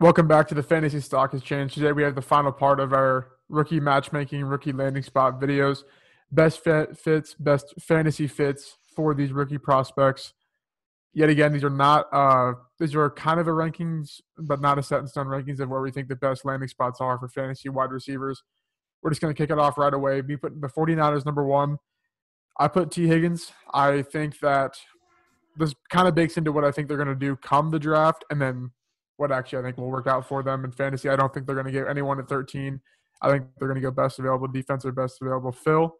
Welcome back to the Fantasy Stock Exchange. Today we have the final part of our rookie matchmaking, rookie landing spot videos. Best fits, best fantasy fits for these rookie prospects. Yet again, these are not these are kind of a rankings, but not a set in stone rankings of where we think the best landing spots are for fantasy wide receivers. We're just going to kick it off right away. We put the 49ers number one. I put T. Higgins. I think that this kind of bakes into what I think they're going to do come the draft, and then what actually I think will work out for them in fantasy. I don't think they're going to get anyone at 13. I think they're going to go best available defense or best available fill.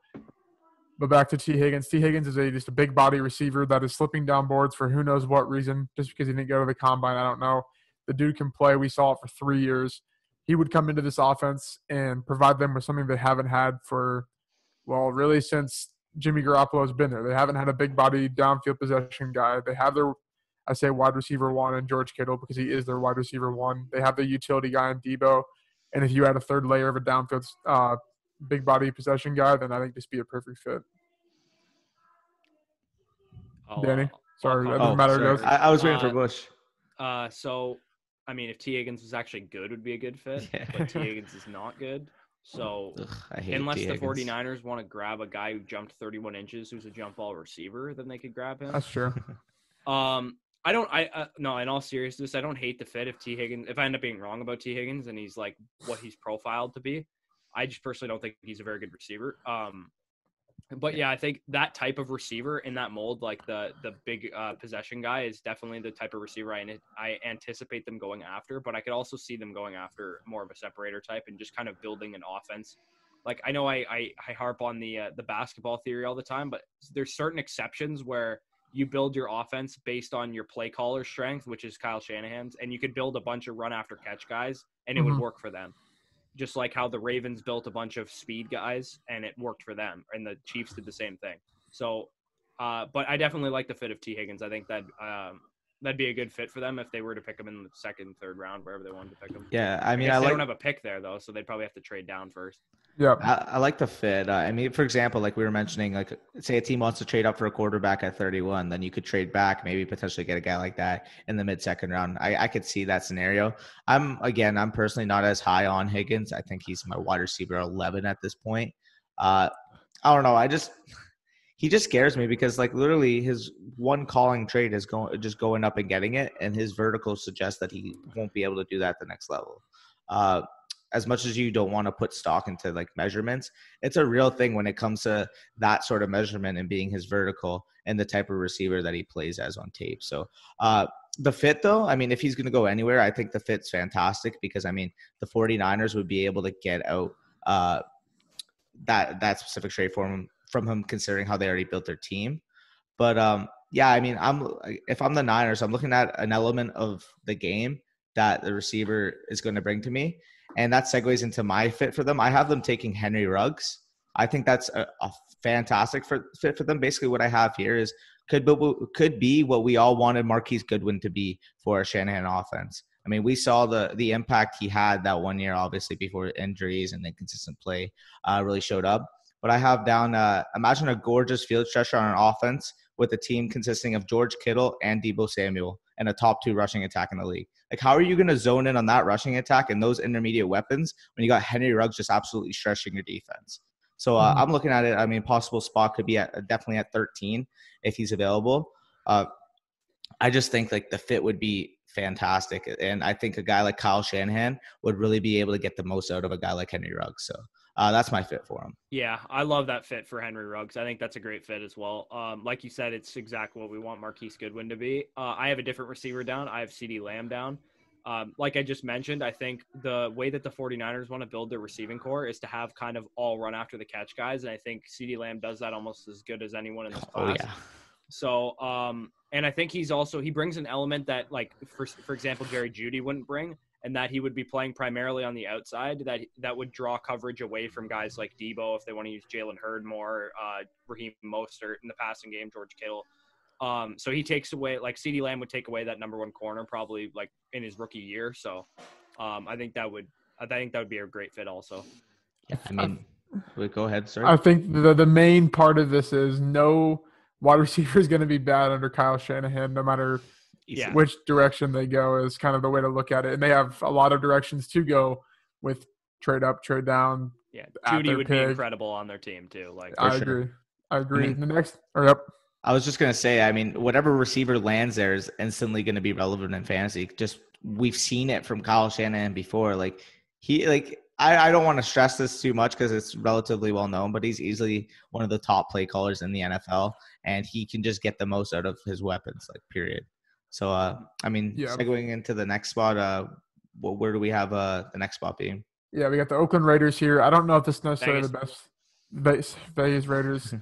But back to T. Higgins. T. Higgins is just a big body receiver that is slipping down boards for who knows what reason, just because he didn't go to the combine. I don't know. The dude can play. We saw it for 3 years. He would come into this offense and provide them with something they haven't had for, well, really since Jimmy Garoppolo's been there. They haven't had a big body downfield possession guy. They have their, I say, wide receiver one in George Kittle because he is their wide receiver one. They have the utility guy in Deebo. And if you add a third layer of a downfield big body possession guy, then I think this would be a perfect fit. I was waiting for Bush. I mean, if T. Higgins was actually good, it would be a good fit. Yeah. But T. Higgins is not good. So unless the 49ers want to grab a guy who jumped 31 inches, who's a jump ball receiver, then they could grab him. That's true. No, in all seriousness, I don't hate the fit if I end up being wrong about T. Higgins and he's like what he's profiled to be. I just personally don't think he's a very good receiver. But yeah, I think that type of receiver in that mold, like the big possession guy, is definitely the type of receiver I anticipate them going after. But I could also see them going after more of a separator type and just kind of building an offense. Like I know I harp on the basketball theory all the time, but there's certain exceptions where you build your offense based on your play caller strength, which is Kyle Shanahan's, and you could build a bunch of run after catch guys, and it would work for them. Just like how the Ravens built a bunch of speed guys and it worked for them. And the Chiefs did the same thing. So, but I definitely like the fit of T. Higgins. I think that that'd be a good fit for them if they were to pick him in the second, third round, wherever they wanted to pick him. Yeah, I mean, they don't have a pick there though, so they'd probably have to trade down first. Yeah, I like the fit. I mean, for example, like we were mentioning, like say a team wants to trade up for a quarterback at 31, then you could trade back, maybe potentially get a guy like that in the mid-second round. I could see that scenario. I'm personally not as high on Higgins. I think he's my wide receiver 11 at this point. I don't know. He just scares me because, like, literally his one calling trade is going up and getting it, and his vertical suggests that he won't be able to do that at the next level. As much as you don't want to put stock into, like, measurements, it's a real thing when it comes to that sort of measurement and being his vertical and the type of receiver that he plays as on tape. So the fit, though, I mean, if he's going to go anywhere, I think the fit's fantastic because, I mean, the 49ers would be able to get out that specific trade for him. From him, considering how they already built their team. But I mean, if I'm the Niners, I'm looking at an element of the game that the receiver is going to bring to me, and that segues into my fit for them. I have them taking Henry Ruggs. I think that's a fantastic fit for them. Basically, what I have here is could be what we all wanted Marquise Goodwin to be for a Shanahan offense. I mean, we saw the impact he had that 1 year, obviously before injuries and inconsistent play really showed up. But I have down, imagine a gorgeous field stretcher on an offense with a team consisting of George Kittle and Deebo Samuel and a top two rushing attack in the league. Like, how are you going to zone in on that rushing attack and those intermediate weapons when you got Henry Ruggs just absolutely stretching your defense? So I'm looking at it. I mean, possible spot could be definitely at 13 if he's available. I just think, like, the fit would be fantastic. And I think a guy like Kyle Shanahan would really be able to get the most out of a guy like Henry Ruggs. So that's my fit for him. Yeah, I love that fit for Henry Ruggs. I think that's a great fit as well. Like you said, it's exactly what we want Marquise Goodwin to be. I have a different receiver down. I have CeeDee Lamb down. Like I just mentioned, I think the way that the 49ers want to build their receiving core is to have kind of all run after the catch guys, and I think CeeDee Lamb does that almost as good as anyone in this class. Oh, yeah. So, and I think he brings an element that, like, for example, Jerry Jeudy wouldn't bring, and that he would be playing primarily on the outside, that would draw coverage away from guys like Deebo if they want to use Jalen Hurd more, Raheem Mostert in the passing game, George Kittle. So he takes away, like, CeeDee Lamb would take away that number one corner probably, like, in his rookie year. So I think that would be a great fit also. Yeah, I mean, go ahead, sir. I think the main part of this is no wide receiver is going to be bad under Kyle Shanahan, no matter Yeah. Which direction they go is kind of the way to look at it. And they have a lot of directions to go with trade up, trade down. Yeah. Jeudy would be incredible on their team too. Like I agree. I mean, I was just going to say, I mean, whatever receiver lands there is instantly going to be relevant in fantasy. Just we've seen it from Kyle Shanahan before. Like he, like I don't want to stress this too much because it's relatively well known, but he's easily one of the top play callers in the NFL, and he can just get the most out of his weapons, like period. So, I mean, segueing into the next spot, where do we have the next spot being? Yeah, we got the Oakland Raiders here. I don't know if this is necessarily the best Vegas Raiders.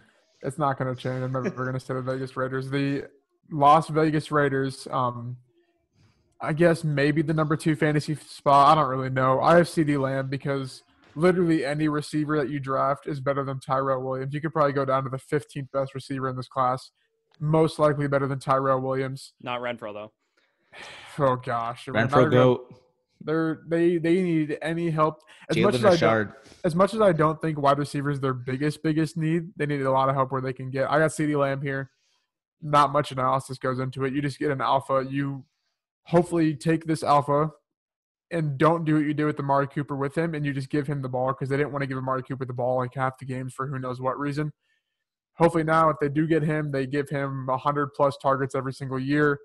It's not going to change. I'm never going to say the Vegas Raiders. The Las Vegas Raiders, I guess maybe the number 2 fantasy spot. I don't really know. I have CeeDee Lamb because literally any receiver that you draft is better than Tyrell Williams. You could probably go down to the 15th best receiver in this class. Most likely better than Tyrell Williams. Not Renfrow, though. Oh, gosh. Renfrow, goat. They need any help. As much as I don't think wide receivers their biggest need, they need a lot of help where they can get. I got CeeDee Lamb here. Not much analysis goes into it. You just get an alpha. You hopefully take this alpha and don't do what you do with Amari Cooper with him, and you just give him the ball because they didn't want to give Amari Cooper the ball like half the games for who knows what reason. Hopefully now, if they do get him, they give him 100-plus targets every single year,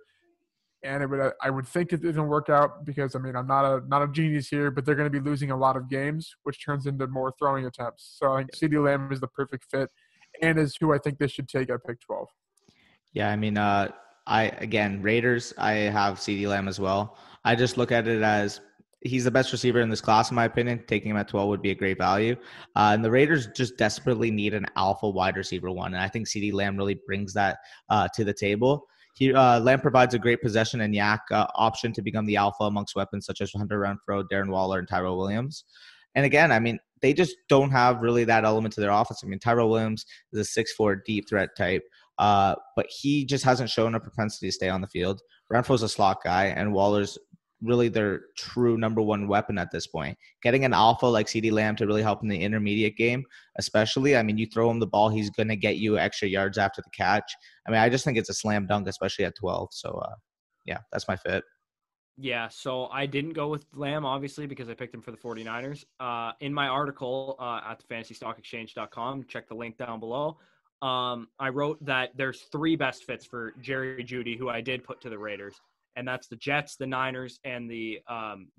and I would think it didn't work out because, I mean, I'm not a genius here, but they're going to be losing a lot of games, which turns into more throwing attempts. So I think CeeDee Lamb is the perfect fit and is who I think they should take at pick 12. Yeah, I mean, Raiders, I have CeeDee Lamb as well. I just look at it as he's the best receiver in this class, in my opinion. Taking him at 12 would be a great value. And the Raiders just desperately need an alpha wide receiver one. And I think CeeDee Lamb really brings that to the table. Lamb provides a great possession and yak option to become the alpha amongst weapons such as Hunter Renfrow, Darren Waller, and Tyrell Williams. And again, I mean, they just don't have really that element to their offense. I mean, Tyrell Williams is a 6'4 deep threat type. But he just hasn't shown a propensity to stay on the field. Renfrow's a slot guy, and Waller's really their true number one weapon at this point. Getting an alpha like CeeDee Lamb to really help in the intermediate game, especially, I mean, you throw him the ball, he's going to get you extra yards after the catch. I mean, I just think it's a slam dunk, especially at 12. So, yeah, that's my fit. Yeah, so I didn't go with Lamb, obviously, because I picked him for the 49ers. In my article at thefantasystockexchange.com, check the link down below. I wrote that there's 3 best fits for Jerry Jeudy, who I did put to the Raiders. And that's the Jets, the Niners, and the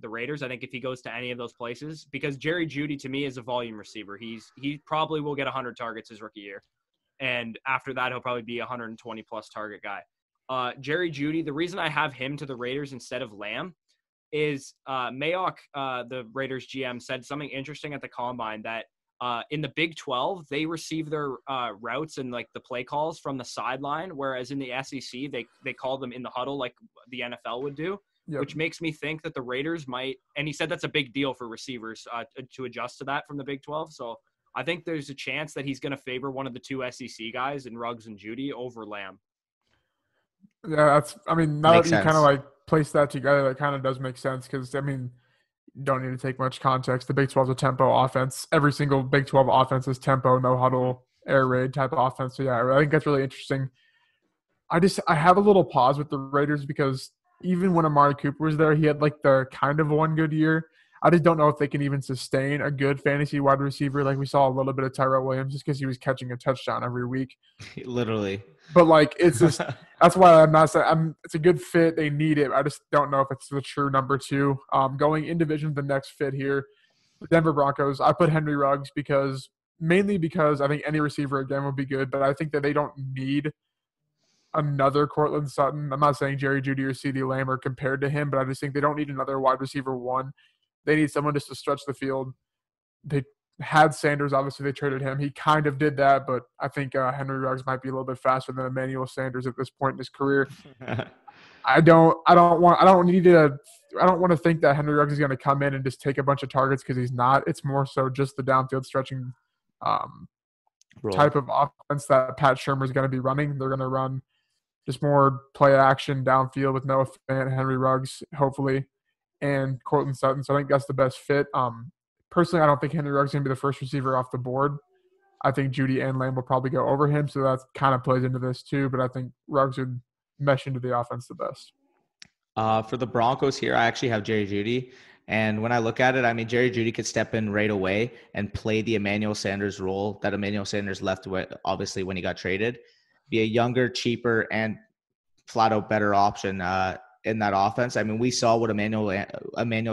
Raiders. I think if he goes to any of those places, because Jerry Jeudy to me is a volume receiver. He probably will get 100 targets his rookie year, and after that he'll probably be a 120-plus target guy. Jerry Jeudy. The reason I have him to the Raiders instead of Lamb is Mayock, the Raiders GM, said something interesting at the Combine that in the Big 12 they receive their routes and like the play calls from the sideline, whereas in the SEC they call them in the huddle like the NFL would do. Yep. Which makes me think that the Raiders might, and he said that's a big deal for receivers to adjust to that from the Big 12. So I think there's a chance that he's going to favor one of the 2 SEC guys in Ruggs and Jeudy over Lamb. Yeah, that's. I mean, now that you kind of like place that together, that kind of does make sense because I mean. Don't need to take much context. The Big 12 is a tempo offense. Every single Big 12 offense is tempo, no huddle, air raid type of offense. So, yeah, I think that's really interesting. I have a little pause with the Raiders because even when Amari Cooper was there, he had like the kind of one good year. I just don't know if they can even sustain a good fantasy wide receiver. Like we saw a little bit of Tyrell Williams just because he was catching a touchdown every week. Literally. But like it's just that's why I'm not saying it's a good fit. They need it. I just don't know if it's the true number 2. Going in division, the next fit here, the Denver Broncos. I put Henry Ruggs because I think any receiver again would be good, but I think that they don't need another Cortland Sutton. I'm not saying Jerry Jeudy or CeeDee Lamb are compared to him, but I just think they don't need another wide receiver one. They need someone just to stretch the field. They had Sanders, obviously they traded him. He kind of did that, but I think Henry Ruggs might be a little bit faster than Emmanuel Sanders at this point in his career. I don't want to think that Henry Ruggs is going to come in and just take a bunch of targets because he's not. It's more so just the downfield stretching type of offense that Pat Shurmur is going to be running. They're going to run just more play action downfield with Noah Fant, Henry Ruggs, hopefully, and Cortland Sutton. So I think that's the best fit. Personally, I don't think Henry Ruggs is going to be the first receiver off the board. I think Jeudy and Lamb will probably go over him, so that kind of plays into this too, but I think Ruggs would mesh into the offense the best. For the Broncos here, I actually have Jerry Jeudy. And when I look at it, I mean, Jerry Jeudy could step in right away and play the Emmanuel Sanders role that Emmanuel Sanders left with, obviously, when he got traded. Be a younger, cheaper, and flat-out better option in that offense. I mean, we saw what Emmanuel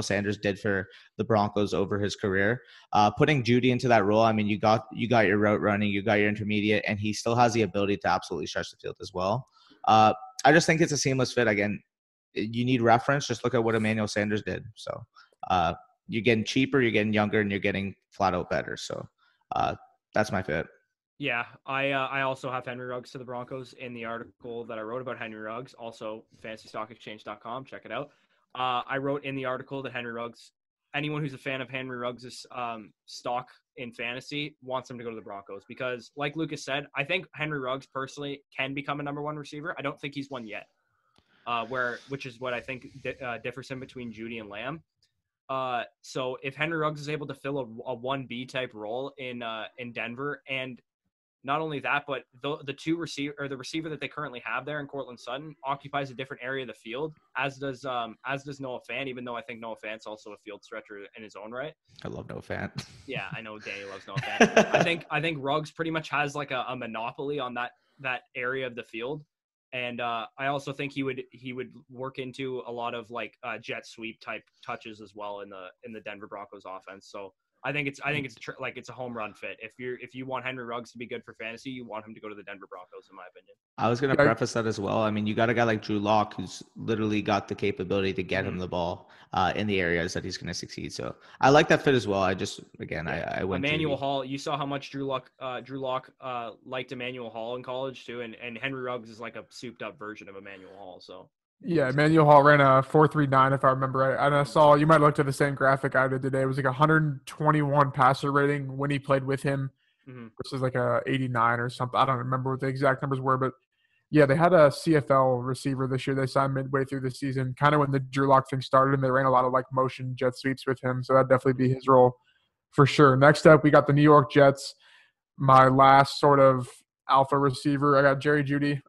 Sanders did for the Broncos over his career. Putting Jeudy into that role, I mean, you got your route running, you got your intermediate, and he still has the ability to absolutely stretch the field as well. I just think it's a seamless fit. Again, you need reference. Just look at what Emmanuel Sanders did. So you're getting cheaper, you're getting younger, and you're getting flat-out better. So that's my fit. Yeah, I also have Henry Ruggs to the Broncos in the article that I wrote about Henry Ruggs, also fantasystockexchange.com. Check it out. I wrote in the article that Henry Ruggs, anyone who's a fan of Henry Ruggs' stock in fantasy wants him to go to the Broncos because, like Lucas said, I think Henry Ruggs personally can become a number one receiver. I don't think he's one yet, which is what I think differs him between Jeudy and Lamb. So if Henry Ruggs is able to fill a 1B type role in Denver, and not only that, but the receiver that they currently have there in Cortland Sutton occupies a different area of the field, as does Noah Fant, even though I think Noah Fant's also a field stretcher in his own right. I love Noah Fant. Yeah, I know Danny loves Noah Fant. I think Ruggs pretty much has like a monopoly on that area of the field. And I also think he would work into a lot of like jet sweep type touches as well in the Denver Broncos offense. So I think it's a home run fit. If you want Henry Ruggs to be good for fantasy, you want him to go to the Denver Broncos, in my opinion. I was going to preface that as well. I mean, you got a guy like Drew Lock, who's literally got the capability to get him the ball in the areas that he's going to succeed. So I like that fit as well. I went Emmanuel Hall. You saw how much Drew Lock liked Emmanuel Hall in college too, and Henry Ruggs is like a souped up version of Emmanuel Hall. So. Yeah, Emmanuel Hall ran a 4.39 if I remember right. And I saw, you might have looked at the same graphic I did today. It was like 121 passer rating when he played with him, which is like a 89 or something. I don't remember what the exact numbers were, but yeah, they had a CFL receiver this year. They signed midway through the season, kind of when the Drew Lock thing started, and they ran a lot of like motion jet sweeps with him. So that'd definitely be his role for sure. Next up, we got the New York Jets. My last sort of alpha receiver, I got Jerry Jeudy.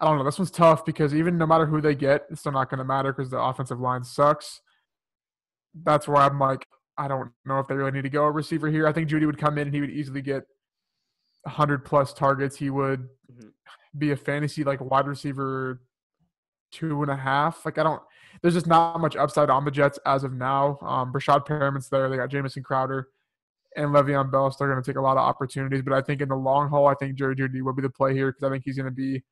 I don't know. This one's tough because even no matter who they get, it's still not going to matter because the offensive line sucks. That's where I'm like, I don't know if they really need to go a receiver here. I think Jeudy would come in and he would easily get 100-plus targets. He would be a fantasy, like, wide receiver 2.5. Like, there's just not much upside on the Jets as of now. Rashad Perriman's there. They got Jamison Crowder and Le'Veon Bell. Still going to take a lot of opportunities. But I think in the long haul, I think Jerry Jeudy will be the play here because I think he's going to be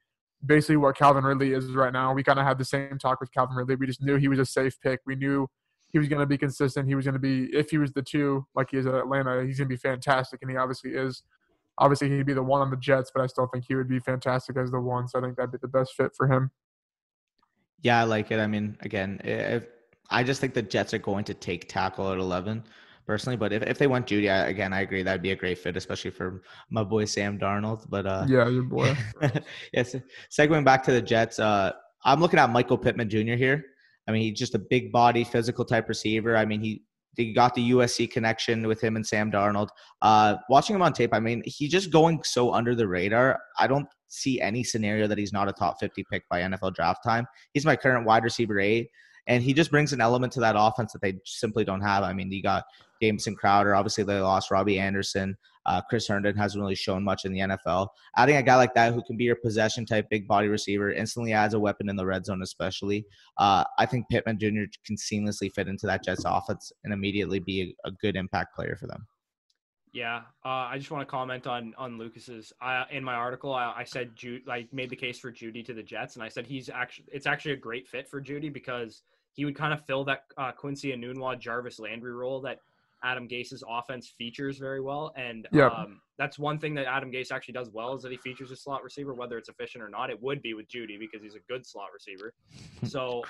basically what Calvin Ridley is right now. We kind of had the same talk with Calvin Ridley. We just knew he was a safe pick. We knew he was going to be consistent. He was going to be, if he was the two, like he is at Atlanta, he's going to be fantastic, and he obviously is. Obviously, he'd be the one on the Jets, but I still think he would be fantastic as the one, so I think that'd be the best fit for him. Yeah, I like it. I mean, again, I just think the Jets are going to take tackle at 11 personally, but if they want Jeudy, I agree that'd be a great fit, especially for my boy Sam Darnold. But yeah, your boy. Yes. Segueing back to the Jets, I'm looking at Michael Pittman Jr. here. I mean, he's just a big body, physical type receiver. I mean, they got the USC connection with him and Sam Darnold. Watching him on tape, I mean, he's just going so under the radar. I don't see any scenario that he's not a top 50 pick by NFL draft time. He's my current wide receiver 8. And he just brings an element to that offense that they simply don't have. I mean, you got Jamison Crowder. Obviously, they lost Robbie Anderson. Chris Herndon hasn't really shown much in the NFL. Adding a guy like that who can be your possession-type big-body receiver instantly adds a weapon in the red zone especially. I think Pittman Jr. can seamlessly fit into that Jets offense and immediately be a good impact player for them. Yeah, I just want to comment on Lucas's. In my article, I said I made the case for Jeudy to the Jets, and I said it's actually a great fit for Jeudy because he would kind of fill that Quincy Enunwa, Jarvis Landry role that Adam Gase's offense features very well, and that's one thing that Adam Gase actually does well is that he features a slot receiver, whether it's efficient or not. It would be with Jeudy because he's a good slot receiver. So,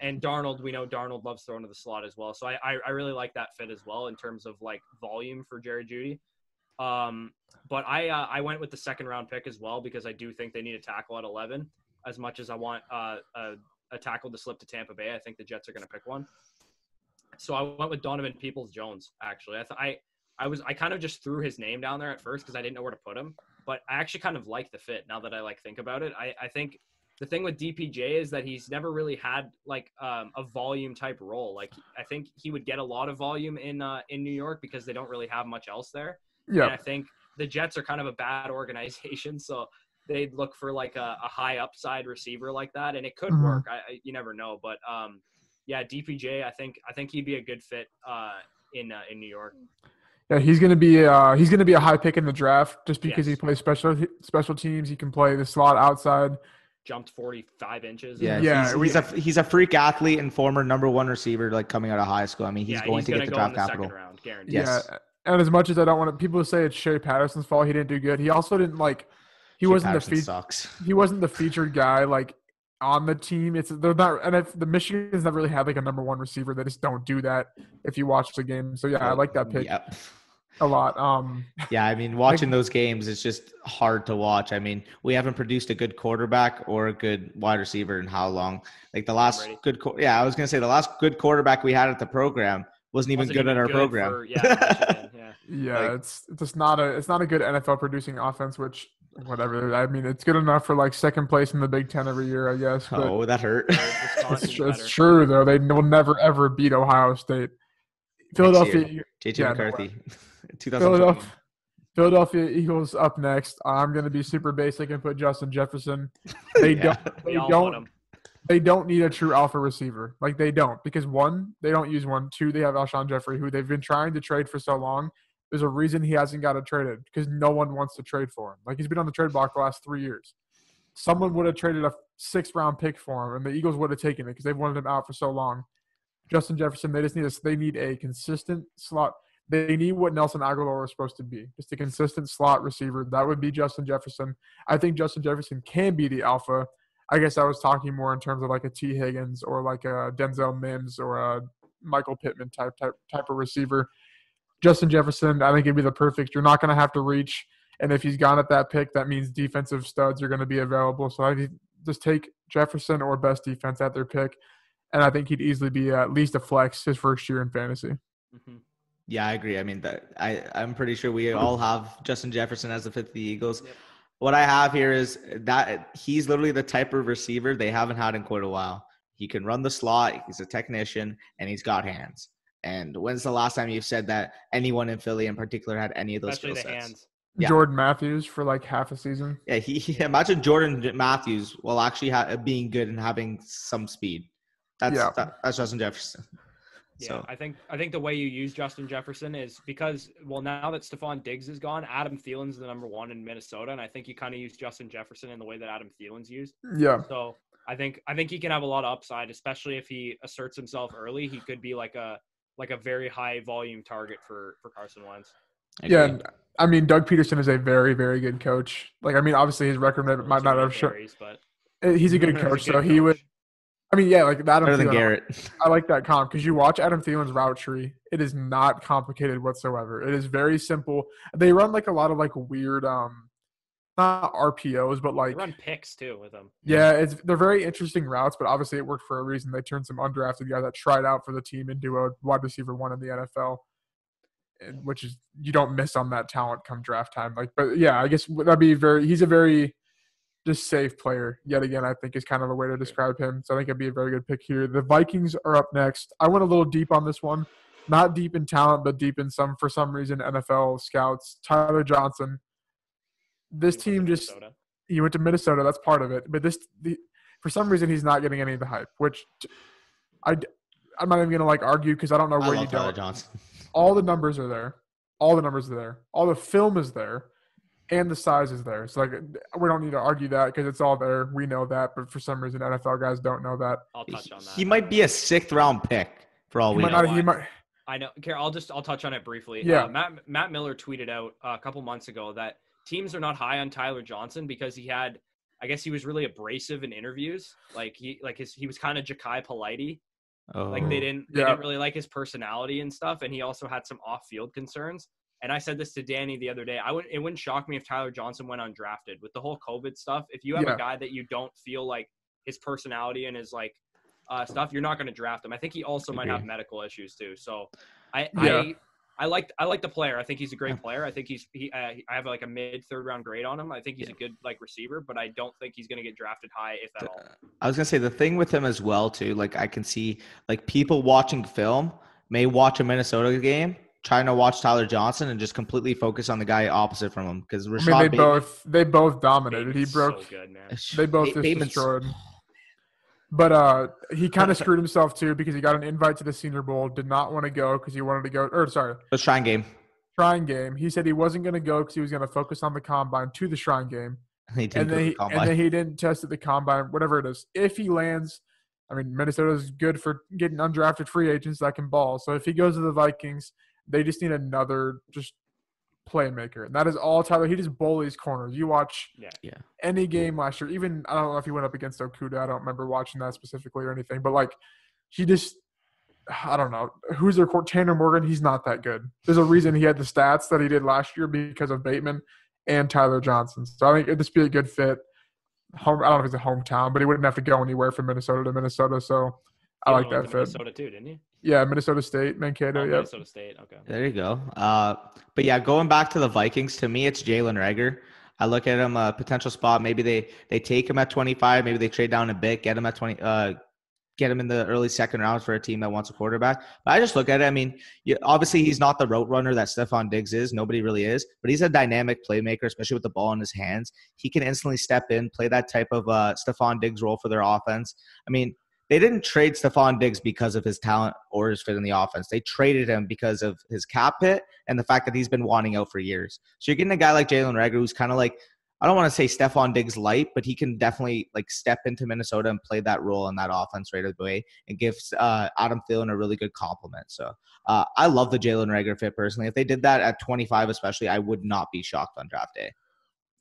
and Darnold, we know Darnold loves throwing to the slot as well. So I really like that fit as well in terms of like volume for Jerry Jeudy. But I went with the second round pick as well because I do think they need a tackle at 11 as much as I want a tackle to slip to Tampa Bay. I think the Jets are going to pick one. So I went with Donovan Peoples-Jones, actually. I kind of just threw his name down there at first because I didn't know where to put him. But I actually kind of like the fit now that I think about it. I think the thing with DPJ is that he's never really had like a volume type role. Like I think he would get a lot of volume in New York because they don't really have much else there. Yeah. And I think the Jets are kind of a bad organization, so they'd look for like a high upside receiver like that, and it could work. You never know, but yeah, DPJ, I think he'd be a good fit in New York. Yeah, he's gonna be a high pick in the draft just because he plays special teams. He can play the slot outside. Jumped 45 inches. Yeah, he's a freak athlete and former #1 receiver, like coming out of high school. I mean, he's going to get the draft capital. Second round, guaranteed. Yes. Yeah, and as much as I don't want people to say it's Shea Patterson's fault, he didn't do good. He also didn't like. He wasn't the featured guy like on the team. If the Michigans never really had like a #1 receiver, they just don't do that. If you watch the game, so yeah, I like that pick. Yep. A lot. Yeah, I mean, watching those games, it's just hard to watch. I mean, we haven't produced a good quarterback or a good wide receiver in how long? Like the last good I was gonna say the last good quarterback we had at the program wasn't even good at our program. It's not a good NFL producing offense. Which whatever. I mean, it's good enough for like second place in the Big 10 every year, I guess. Oh, that hurt. It's true though. They will never ever beat Ohio State. Philadelphia. JJ McCarthy. Philadelphia Eagles up next. I'm going to be super basic and put Justin Jefferson. They don't need a true alpha receiver. Like they don't, because one, they don't use one. Two, they have Alshon Jeffrey, who they've been trying to trade for so long. There's a reason he hasn't got it traded, because no one wants to trade for him. Like he's been on the trade block the last 3 years. Someone would have traded a 6th round pick for him, and the Eagles would have taken it because they've wanted him out for so long. Justin Jefferson, they just need us. They need a consistent slot. They need what Nelson Aguilar was supposed to be, just a consistent slot receiver. That would be Justin Jefferson. I think Justin Jefferson can be the alpha. I guess I was talking more in terms of like a T. Higgins or like a Denzel Mims or a Michael Pittman type of receiver. Justin Jefferson, I think he'd be the perfect. You're not going to have to reach. And if he's gone at that pick, that means defensive studs are going to be available. So I just take Jefferson or best defense at their pick. And I think he'd easily be at least a flex his first year in fantasy. Mm-hmm. Yeah, I agree. I mean, I'm pretty sure we all have Justin Jefferson as the fifth of the Eagles. Yep. What I have here is that he's literally the type of receiver they haven't had in quite a while. He can run the slot, he's a technician, and he's got hands. And when's the last time you've said that anyone in Philly in particular had any of those skill sets? Yeah. Jordan Matthews for like half a season. Yeah, imagine Jordan Matthews while actually being good and having some speed. That's Justin Jefferson. Yeah, so. I think the way you use Justin Jefferson is because, well, now that Stephon Diggs is gone, Adam Thielen's the #1 in Minnesota, and I think you kind of use Justin Jefferson in the way that Adam Thielen's used. Yeah. So I think he can have a lot of upside, especially if he asserts himself early. He could be like a very high volume target for Carson Wentz. Yeah, and, I mean, Doug Peterson is a very, very good coach. Like, I mean, obviously his record might not have shown, but he's a good coach, he would. I mean, yeah, like Adam Thielen. Than Garrett. I like that comp because you watch Adam Thielen's route tree. It is not complicated whatsoever. It is very simple. They run like a lot of like weird, not RPOs, but like they run picks too with them. Yeah, they're very interesting routes, but obviously it worked for a reason. They turned some undrafted guy that tried out for the team into a wide receiver 1 in the NFL, which is you don't miss on that talent come draft time. Like, but yeah, I guess that'd be he's a very just safe player yet again, I think is kind of a way to describe him. So I think it'd be a very good pick here. The Vikings are up next. I went a little deep on this one, not deep in talent, but deep in for some reason, NFL scouts, Tyler Johnson. He went to Minnesota. That's part of it. But for some reason, he's not getting any of the hype, which I'm not even going to like argue because I don't know where you go. All the numbers are there. All the numbers are there. All the film is there. And the size is there. So, like, we don't need to argue that because it's all there. We know that. But for some reason, NFL guys don't know that. I'll touch on that. He might be a 6th round pick for all we know. I know. Okay, I'll touch on it briefly. Yeah. Matt Miller tweeted out a couple months ago that teams are not high on Tyler Johnson because he was really abrasive in interviews. Like, he was kind of Ja'Kai Polite-y. Oh. Like, they didn't really like his personality and stuff. And he also had some off-field concerns. And I said this to Danny the other day. It wouldn't shock me if Tyler Johnson went undrafted with the whole COVID stuff. If you have a guy that you don't feel like his personality and his like stuff, you're not going to draft him. I think he also might have medical issues too. So I I like the player. I think he's a great player. I think I have like a mid-3rd round grade on him. I think he's a good like receiver, but I don't think he's going to get drafted high, if at all. I was going to say the thing with him as well too. Like I can see like people watching film may watch a Minnesota game, trying to watch Tyler Johnson and just completely focus on the guy opposite from him because Rashad. I mean, they both dominated. Bateman's he broke. So good, man. They both just destroyed. But he kind of screwed himself, too, because he got an invite to the Senior Bowl, did not want to go because he wanted to go – or, sorry. The Shrine Game. Shrine Game. He said he wasn't going to go because he was going to focus on the Combine to the Shrine Game. And then he didn't test at the Combine, whatever it is. If he lands – I mean, Minnesota's good for getting undrafted free agents that can ball. So, if he goes to the Vikings, they just need another just playmaker. And that is all Tyler – he just bullies corners. You watch – any game last year, even I don't know if he went up against Okuda. I don't remember watching that specifically or anything, but like he just, I don't know who's their court. Tanner Morgan, he's not that good. There's a reason he had the stats that he did last year because of Bateman and Tyler Johnson. So I think it'd just be a good fit. Home, I don't know if it's a hometown, but he wouldn't have to go anywhere from Minnesota to Minnesota. So I like that fit. Minnesota too, didn't he? Yeah, Minnesota State, Mankato. Yeah, Minnesota State. Okay, there you go. But yeah, going back to the Vikings, to me it's Jalen Reagor. I look at him a potential spot. Maybe they take him at 25. Maybe they trade down a bit, get him at 20. Get him in the early second rounds for a team that wants a quarterback. But I just look at it. I mean, obviously he's not the route runner that Stephon Diggs is. Nobody really is. But he's a dynamic playmaker, especially with the ball in his hands. He can instantly step in, play that type of Stephon Diggs role for their offense. I mean, they didn't trade Stephon Diggs because of his talent or his fit in the offense. They traded him because of his cap hit and the fact that he's been wanting out for years. So you're getting a guy like Jalen Reagor who's kind of like, I don't want to say Stephon Diggs light, but he can definitely like step into Minnesota and play that role in that offense right away and gives Adam Thielen a really good compliment. So I love the Jalen Reagor fit personally. If they did that at 25 especially, I would not be shocked on draft day.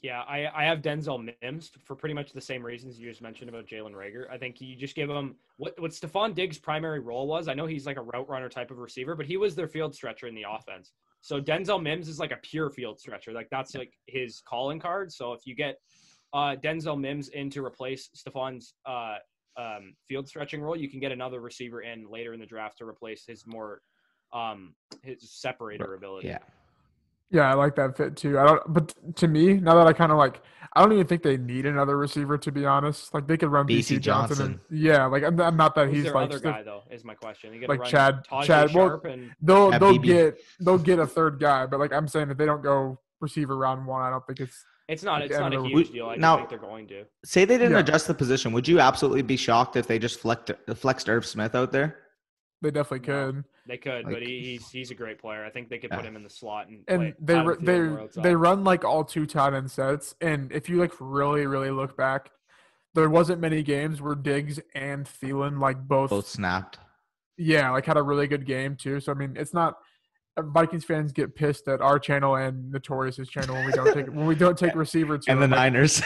Yeah, I have Denzel Mims for pretty much the same reasons you just mentioned about Jalen Reagor. I think you just give him what Stephon Diggs' primary role was. I know he's like a route runner type of receiver, but he was their field stretcher in the offense. So Denzel Mims is like a pure field stretcher. Like that's like his calling card. So if you get Denzel Mims in to replace Stephon's field stretching role, you can get another receiver in later in the draft to replace his more his separator ability. Yeah. Yeah, I like that fit too. But to me, now that I kind of like, I don't even think they need another receiver to be honest. Like they could run BC Johnson. And, yeah, like I'm not that who's he's their like other guy though is my question. They like run Chad Sharp well, and they'll get a third guy, but like I'm saying if they don't go receiver round one, I don't think it's not a huge deal. I don't think they're going to. Say they didn't adjust the position. Would you absolutely be shocked if they just flexed Irv Smith out there? They definitely could. They could, but he's a great player. I think they could put him in the slot and they run like all two tight end sets. And if you like really really look back, there wasn't many games where Diggs and Thielen like both snapped. Yeah, like had a really good game too. So I mean, it's not Vikings fans get pissed at our channel and Notorious's channel when we don't take receiver to and the Niners.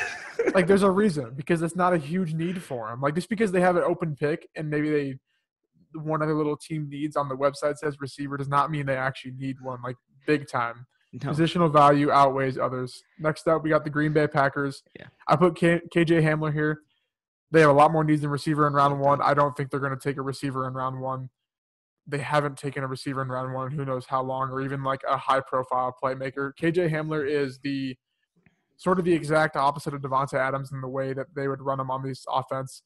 Like there's a reason because it's not a huge need for him. Like just because they have an open pick and maybe they. One other little team needs on the website says receiver does not mean they actually need one like big time. No. Positional value outweighs others. Next up, we got the Green Bay Packers. Yeah. I put KJ Hamler here. They have a lot more needs than receiver in round one. I don't think they're going to take a receiver in round one. They haven't taken a receiver in round one. Who knows how long or even like a high profile playmaker. KJ Hamler is the sort of the exact opposite of Devonta Adams in the way that they would run him on this offense.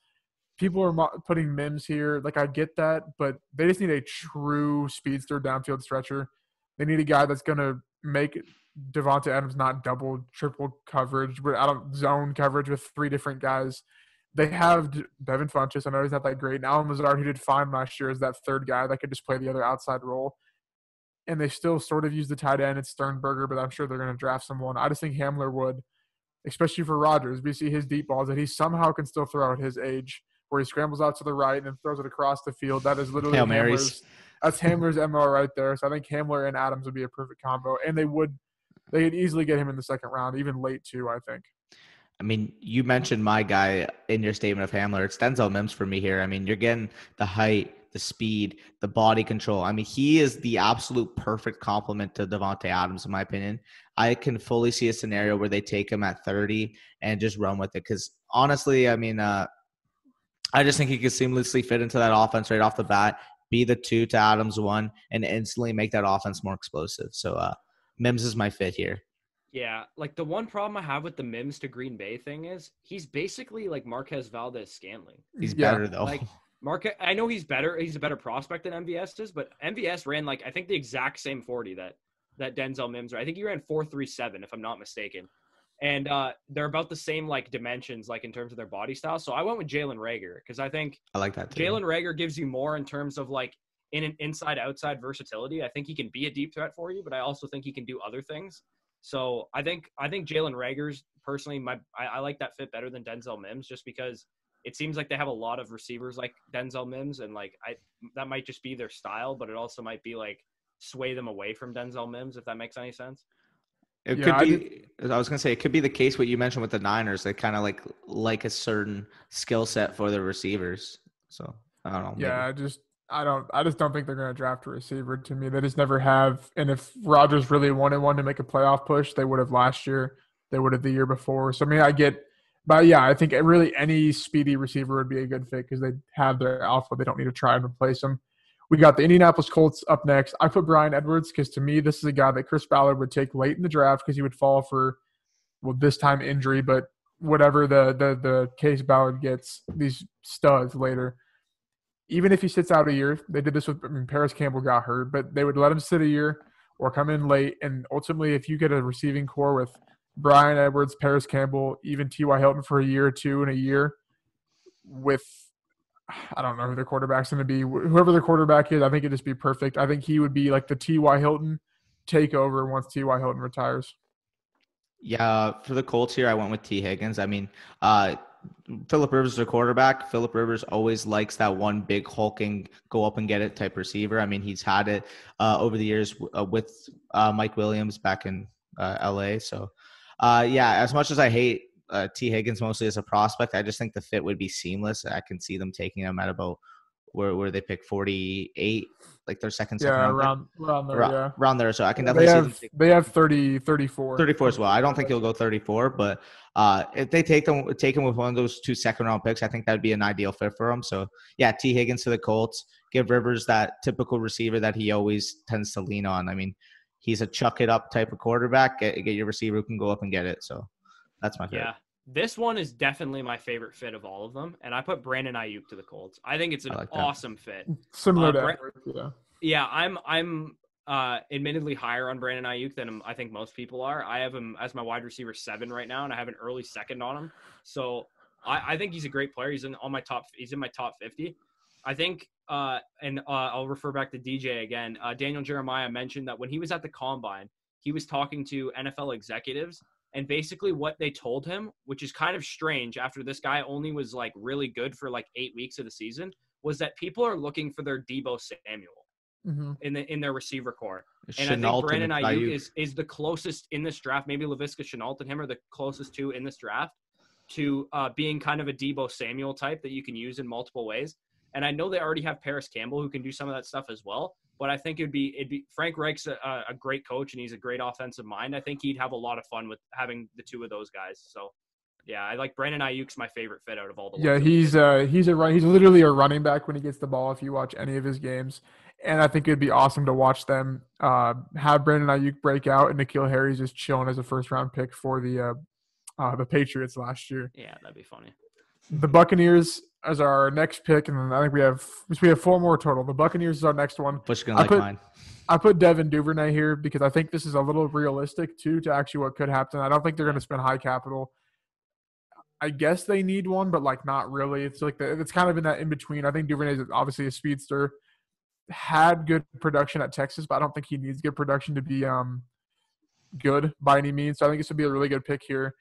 People are putting Mims here. Like, I get that, but they just need a true speedster downfield stretcher. They need a guy that's going to make Devonta Adams not double, triple coverage, but out of zone coverage with three different guys. They have Devin Funchess. I know he's not that great. And Allen Lazard, who did fine last year, is that third guy that could just play the other outside role. And they still sort of use the tight end. It's Sternberger, but I'm sure they're going to draft someone. I just think Hamler would, especially for Rodgers. We see his deep balls that he somehow can still throw at his age. Where he scrambles out to the right and then throws it across the field. That is literally Hail Mary's. That's Hamler's MO right there. So I think Hamler and Adams would be a perfect combo. And they could easily get him in the second round, even late too, I think. I mean, you mentioned my guy in your statement of Hamler. It's Denzel Mims for me here. I mean, you're getting the height, the speed, the body control. I mean, he is the absolute perfect complement to Devonta Adams, in my opinion. I can fully see a scenario where they take him at 30 and just run with it. Because honestly, I mean, I just think he could seamlessly fit into that offense right off the bat. be the two to Adams one, and instantly make that offense more explosive. So Mims is my fit here. Yeah, like the one problem I have with the Mims to Green Bay thing is he's basically like Marquez Valdes-Scantling. He's better though. Like Marquez, I know he's better. He's a better prospect than MVS is, but MVS ran like I think the exact same 40 that Denzel Mims ran. I think he ran 4.37 if I'm not mistaken. And they're about the same like dimensions, like in terms of their body style. So I went with Jalen Reagor because I think I like that too. Jalen Reagor gives you more in terms of like in an inside outside versatility. I think he can be a deep threat for you, but I also think he can do other things. So I think Jalen Reagor's personally I like that fit better than Denzel Mims just because it seems like they have a lot of receivers like Denzel Mims and like that might just be their style, but it also might be like sway them away from Denzel Mims if that makes any sense. It could be the case what you mentioned with the Niners. They kind of like a certain skill set for their receivers. So I don't know. Yeah, maybe. I just don't think they're going to draft a receiver. To me, they just never have. And if Rodgers really wanted one to make a playoff push, they would have last year. They would have the year before. So, I mean, but yeah, I think really any speedy receiver would be a good fit because they have their alpha. They don't need to try and replace them. We got the Indianapolis Colts up next. I put Bryan Edwards because to me, this is a guy that Chris Ballard would take late in the draft because he would fall for, well, this time injury, but whatever the case, Ballard gets these studs later. Even if he sits out a year, they did this with Paris Campbell got hurt, but they would let him sit a year or come in late. And ultimately, if you get a receiving core with Bryan Edwards, Paris Campbell, even T.Y. Hilton for a year or two in a year with I don't know who their quarterback's going to be. Whoever their quarterback is, I think it'd just be perfect. I think he would be like the T.Y. Hilton takeover once T.Y. Hilton retires. Yeah, for the Colts here, I went with T. Higgins. I mean, Phillip Rivers is a quarterback. Phillip Rivers always likes that one big hulking, go up and get it type receiver. I mean, he's had it over the years with Mike Williams back in L.A. So, yeah, as much as I hate T. Higgins mostly as a prospect, I just think the fit would be seamless. I can see them taking him at about where they pick 48, like their second around there. So I can definitely see them. They have 34 as well. I don't think he'll go 34, but if they take him with one of those 2 second round picks, I think that'd be an ideal fit for him. So yeah, T. Higgins to the Colts, give Rivers that typical receiver that he always tends to lean on. I mean, he's a chuck it up type of quarterback. Get your receiver who can go up and get it. So that's my favorite. Yeah, this one is definitely my favorite fit of all of them, and I put Brandon Ayuk to the Colts. I think it's an awesome fit. Similar to Edwards, yeah, I'm admittedly higher on Brandon Ayuk than I think most people are. I have him as my wide receiver 7 right now, and I have an early second on him. So I think he's a great player. He's in my top 50. I think, I'll refer back to DJ again. Daniel Jeremiah mentioned that when he was at the Combine, he was talking to NFL executives. And basically what they told him, which is kind of strange after this guy only was like really good for like 8 weeks of the season, was that people are looking for their Deebo Samuel in their receiver core. And I think Brandon Ayuk is the closest in this draft. Maybe Laviska Shenault and him are the closest two in this draft to being kind of a Deebo Samuel type that you can use in multiple ways. And I know they already have Paris Campbell who can do some of that stuff as well. But I think it'd be Frank Reich's a great coach and he's a great offensive mind. I think he'd have a lot of fun with having the two of those guys. So, yeah, I like Brandon Ayuk's my favorite fit out of all the ones. Yeah, he's literally a running back when he gets the ball if you watch any of his games. And I think it'd be awesome to watch them have Brandon Ayuk break out and N'Keal Harry's just chilling as a first-round pick for the Patriots last year. Yeah, that'd be funny. The Buccaneers as our next pick, and then I think we have 4 more total. The Buccaneers is our next one. I put Devin Duvernay here because I think this is a little realistic too to actually what could happen. I don't think they're going to spend high capital. I guess they need one, but like not really. It's like it's kind of in that in between. I think Duvernay is obviously a speedster, had good production at Texas, but I don't think he needs good production to be good by any means. So I think this would be a really good pick here.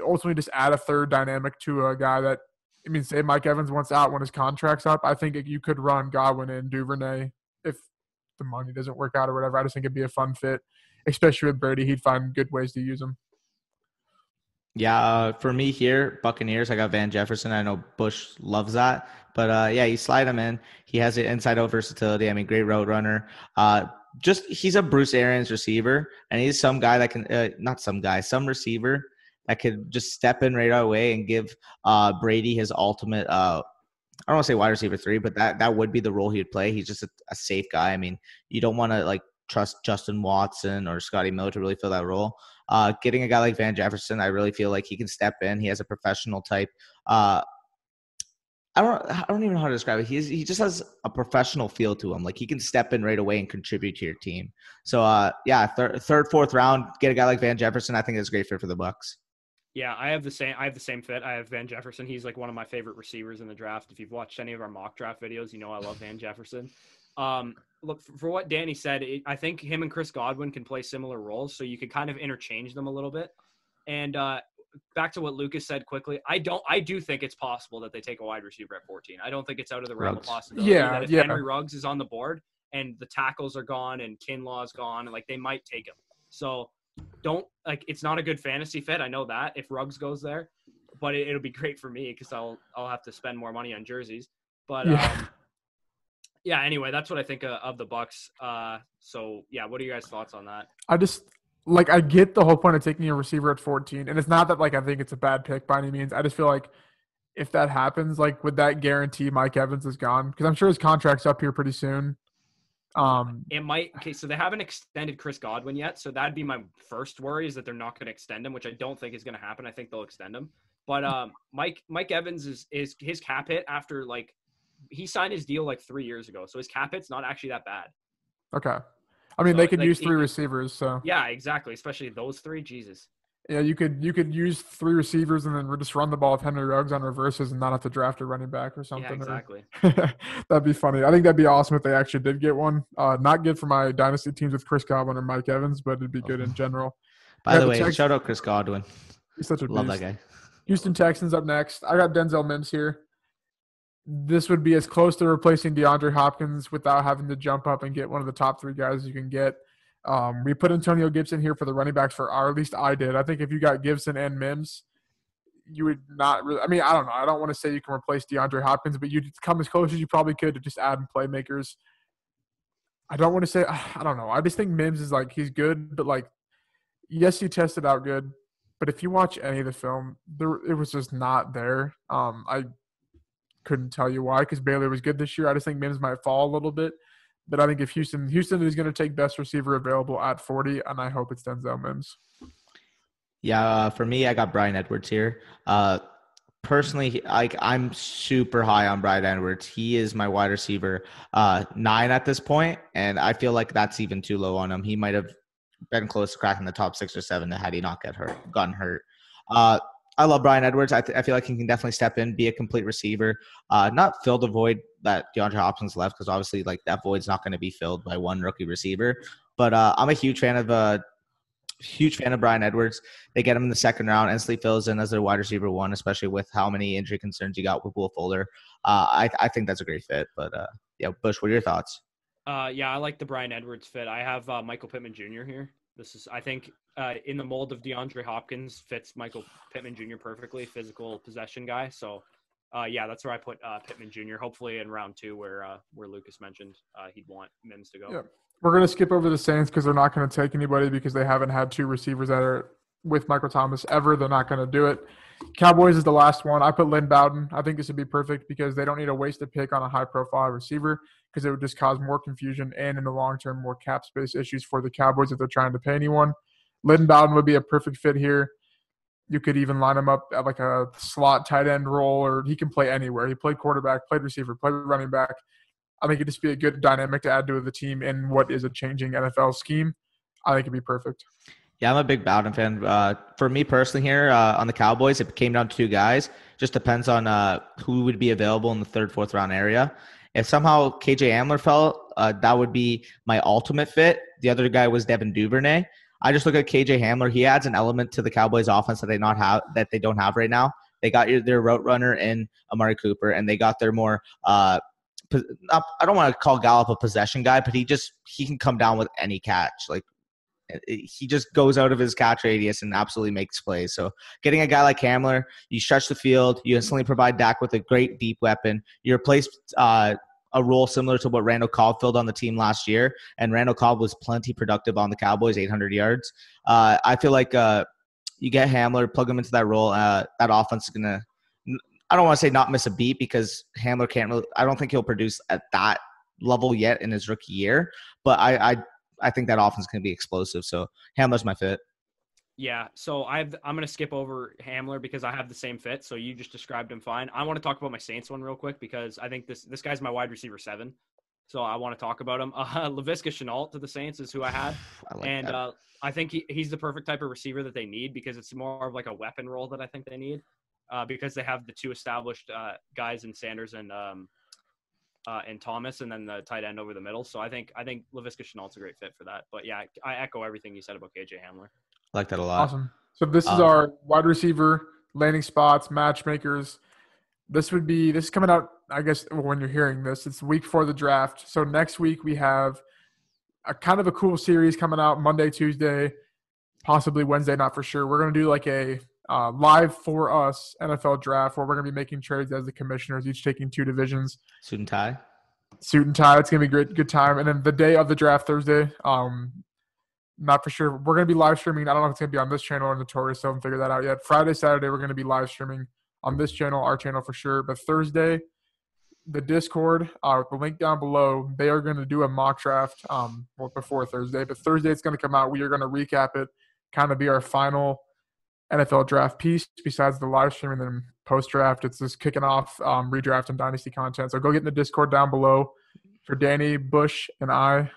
Ultimately, just add a third dynamic to a guy that. I mean, say Mike Evans wants out when his contract's up. I think you could run Godwin and Duvernay if the money doesn't work out or whatever. I just think it'd be a fun fit, especially with Brady. He'd find good ways to use him. Yeah, for me here, Buccaneers, I got Van Jefferson. I know Bush loves that. But, yeah, you slide him in. He has an inside-out versatility. I mean, great route runner. He's a Bruce Arians receiver, and he's some guy that can some receiver that could just step in right away and give Brady his ultimate I don't want to say wide receiver 3, but that would be the role he would play. He's just a safe guy. I mean, you don't want to like trust Justin Watson or Scotty Miller to really fill that role. Getting a guy like Van Jefferson, I really feel like he can step in. He has a professional type. I don't even know how to describe it. He just has a professional feel to him. Like, he can step in right away and contribute to your team. So, yeah, third, fourth round, get a guy like Van Jefferson. I think that's a great fit for the Bucs. Yeah, I have the same fit. I have Van Jefferson. He's like one of my favorite receivers in the draft. If you've watched any of our mock draft videos, you know I love Van Jefferson. Look, for what Danny said, I think him and Chris Godwin can play similar roles, so you could kind of interchange them a little bit. And back to what Lucas said quickly, I do think it's possible that they take a wide receiver at 14. I don't think it's out of the realm of possibility that if Henry Ruggs is on the board and the tackles are gone and Kinlaw's gone, like, they might take him. So it's not a good fantasy fit. I know that if Ruggs goes there, but it'll be great for me because I'll have to spend more money on jerseys. But anyway, that's what I think of the Bucs. So yeah, what are you guys' thoughts on that? I get the whole point of taking a receiver at 14, and it's not that I think it's a bad pick by any means. I just feel like if that happens, would that guarantee Mike Evans is gone? Because I'm sure his contract's up here pretty soon. It might. Okay, so they haven't extended Chris Godwin yet, so that'd be my first worry, is that they're not going to extend him, which I don't think is going to happen. I think they'll extend him, but Mike Evans is his cap hit after he signed his deal 3 years ago, so his cap hit's not actually that bad. Okay, I mean, so they could use three receivers. So yeah, exactly, especially those three. Jesus. Yeah, you could use three receivers and then just run the ball with Henry Ruggs on reverses and not have to draft a running back or something. Yeah, exactly. That'd be funny. I think that'd be awesome if they actually did get one. Not good for my dynasty teams with Chris Godwin or Mike Evans, but it'd be good in general. By the way, shout out Chris Godwin. He's such a beast. Love that guy. Houston Texans up next. I got Denzel Mims here. This would be as close to replacing DeAndre Hopkins without having to jump up and get one of the top three guys you can get. We put Antonio Gibson here for the running backs at least I did. I think if you got Gibson and Mims, you would not really – I mean, I don't know. I don't want to say you can replace DeAndre Hopkins, but you'd come as close as you probably could to just adding playmakers. I don't want to say – I don't know. I just think Mims is he's good, but yes, he tested out good, but if you watch any of the film, it was just not there. I couldn't tell you why, because Baylor was good this year. I just think Mims might fall a little bit. But I think if Houston is going to take best receiver available at 40, and I hope it's Denzel Mims. Yeah, for me, I got Bryan Edwards here. Personally, I'm super high on Bryan Edwards. He is my wide receiver 9 at this point, and I feel like that's even too low on him. He might have been close to cracking the top 6 or 7 had he not gotten hurt. I love Bryan Edwards. I feel like he can definitely step in, be a complete receiver, not fill the void that DeAndre Hopkins left, because obviously that void's not going to be filled by one rookie receiver. But I'm a huge fan of Bryan Edwards. They get him in the second round, instantly fills in as their wide receiver 1, especially with how many injury concerns you got with Will Fuller. I think that's a great fit. But yeah, Bush, what are your thoughts? I like the Bryan Edwards fit. I have Michael Pittman Jr. here. I think in the mold of DeAndre Hopkins, fits Michael Pittman Jr. perfectly, physical possession guy. So, that's where I put Pittman Jr. Hopefully in round 2 where Lucas mentioned he'd want Mims to go. Yeah. We're going to skip over the Saints because they're not going to take anybody because they haven't had two receivers that are with Michael Thomas ever. They're not going to do it. Cowboys is the last one. I put Lynn Bowden. I think this would be perfect because they don't need to waste a pick on a high-profile receiver because it would just cause more confusion and, in the long term, more cap space issues for the Cowboys if they're trying to pay anyone. Lynn Bowden would be a perfect fit here. You could even line him up at a slot tight end role, or he can play anywhere. He played quarterback, played receiver, played running back. I think it'd just be a good dynamic to add to the team in what is a changing NFL scheme. I think it'd be perfect. Yeah, I'm a big Bowden fan. For me personally here on the Cowboys, it came down to 2 guys. Just depends on who would be available in the third, fourth round area. If somehow KJ Hamler fell, that would be my ultimate fit. The other guy was Devin Duvernay. I just look at KJ Hamler. He adds an element to the Cowboys offense that they don't have right now. They got their route runner in Amari Cooper, and they got their more I don't want to call Gallup a possession guy, but he can come down with any catch. He just goes out of his catch radius and absolutely makes plays. So getting a guy like Hamler, you stretch the field, you instantly provide Dak with a great deep weapon. You replace a role similar to what Randall Cobb filled on the team last year, and Randall Cobb was plenty productive on the Cowboys, 800 yards. I feel like you get Hamler, plug him into that role, that offense is going to – I don't want to say not miss a beat because Hamler can't really – I don't think he'll produce at that level yet in his rookie year. But I think that offense can be explosive. So Hamler's my fit. Yeah, so I'm going to skip over Hamler because I have the same fit, so you just described him fine. I want to talk about my Saints one real quick because I think this guy's my wide receiver 7, so I want to talk about him. Laviska Shenault to the Saints is who I had, I think he's the perfect type of receiver that they need because it's more of like a weapon role that I think they need because they have the two established guys in Sanders and Thomas, and then the tight end over the middle. So I think Laviska Shenault's a great fit for that. But, yeah, I echo everything you said about KJ Hamler. I like that a lot. Awesome. So this is our wide receiver landing spots, matchmakers. This is coming out, I guess, when you're hearing this. It's the week before the draft. So next week we have a kind of a cool series coming out Monday, Tuesday, possibly Wednesday, not for sure. We're going to do like a live for us NFL draft where we're going to be making trades as the commissioners, each taking two divisions. Suit and tie. It's going to be a good time. And then the day of the draft, Thursday, not for sure. We're going to be live streaming. I don't know if it's going to be on this channel or Notorious. So I haven't figured that out yet. Friday, Saturday, we're going to be live streaming on this channel, our channel for sure. But Thursday, the Discord, with the link down below, they are going to do a mock draft before Thursday. But Thursday, it's going to come out. We are going to recap it, kind of be our final NFL draft piece besides the live stream and then post-draft. It's just kicking off redraft and dynasty content. So go get in the Discord down below. For Danny, Bush, and I,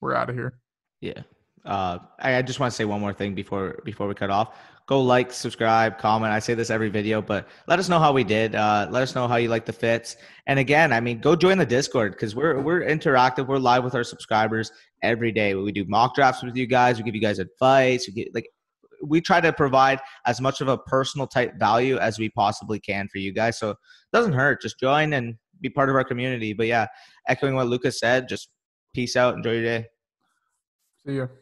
we're out of here. Yeah. I just want to say one more thing before we cut off. Go like, subscribe, comment. I say this every video, but let us know how we did. Let us know how you like the fits. And again, I mean, go join the Discord because we're interactive. We're live with our subscribers every day. We do mock drafts with you guys. We give you guys advice. We try to provide as much of a personal type value as we possibly can for you guys. So it doesn't hurt. Just join and be part of our community. But yeah, echoing what Lucas said, just peace out. Enjoy your day. See ya.